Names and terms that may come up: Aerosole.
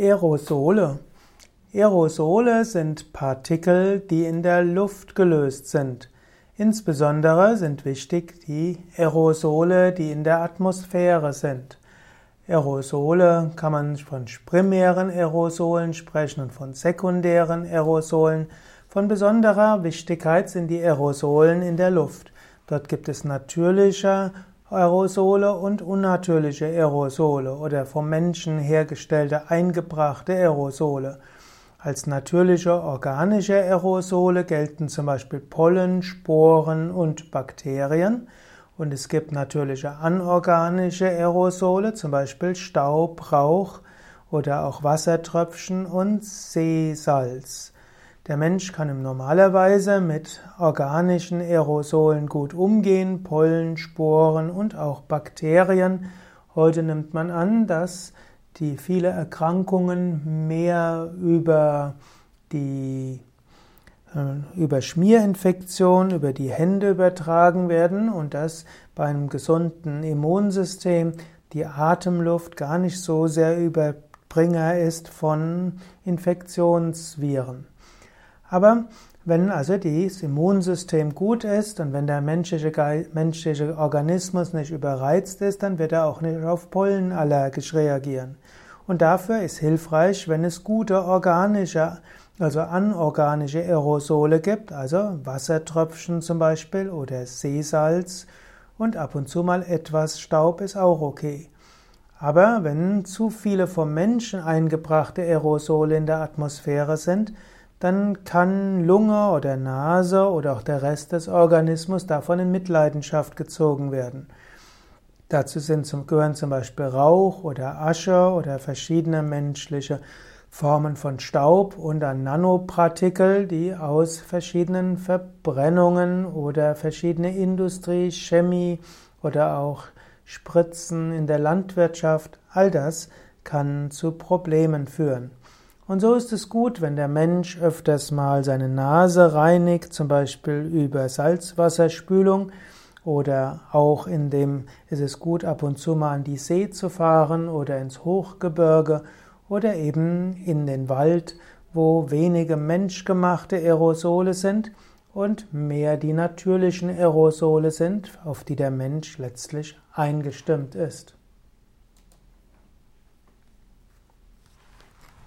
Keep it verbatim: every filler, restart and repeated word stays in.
Aerosole. Aerosole sind Partikel, die in der Luft gelöst sind. Insbesondere sind wichtig die Aerosole, die in der Atmosphäre sind. Aerosole kann man von primären Aerosolen sprechen und von sekundären Aerosolen. Von besonderer Wichtigkeit sind die Aerosolen in der Luft. Dort gibt es natürliche Aerosole und unnatürliche Aerosole oder vom Menschen hergestellte eingebrachte Aerosole. Als natürliche organische Aerosole gelten zum Beispiel Pollen, Sporen und Bakterien. Und es gibt natürliche anorganische Aerosole, zum Beispiel Staub, Rauch oder auch Wassertröpfchen und Seesalz. Der Mensch kann normalerweise mit organischen Aerosolen gut umgehen, Pollen, Sporen und auch Bakterien. Heute nimmt man an, dass die viele Erkrankungen mehr über die über Schmierinfektionen, über die Hände übertragen werden und dass bei einem gesunden Immunsystem die Atemluft gar nicht so sehr Überbringer ist von Infektionsviren. Aber wenn also das Immunsystem gut ist und wenn der menschliche, menschliche Organismus nicht überreizt ist, dann wird er auch nicht auf Pollen allergisch reagieren. Und dafür ist hilfreich, wenn es gute organische, also anorganische Aerosole gibt, also Wassertröpfchen zum Beispiel oder Seesalz und ab und zu mal etwas Staub ist auch okay. Aber wenn zu viele vom Menschen eingebrachte Aerosole in der Atmosphäre sind, dann kann Lunge oder Nase oder auch der Rest des Organismus davon in Mitleidenschaft gezogen werden. Dazu sind zum, gehören zum Beispiel Rauch oder Asche oder verschiedene menschliche Formen von Staub und dann Nanopartikel, die aus verschiedenen Verbrennungen oder verschiedene Industrie, Chemie oder auch Spritzen in der Landwirtschaft, all das kann zu Problemen führen. Und so ist es gut, wenn der Mensch öfters mal seine Nase reinigt, zum Beispiel über Salzwasserspülung oder auch indem es ist gut, ab und zu mal an die See zu fahren oder ins Hochgebirge oder eben in den Wald, wo wenige menschgemachte Aerosole sind und mehr die natürlichen Aerosole sind, auf die der Mensch letztlich eingestimmt ist.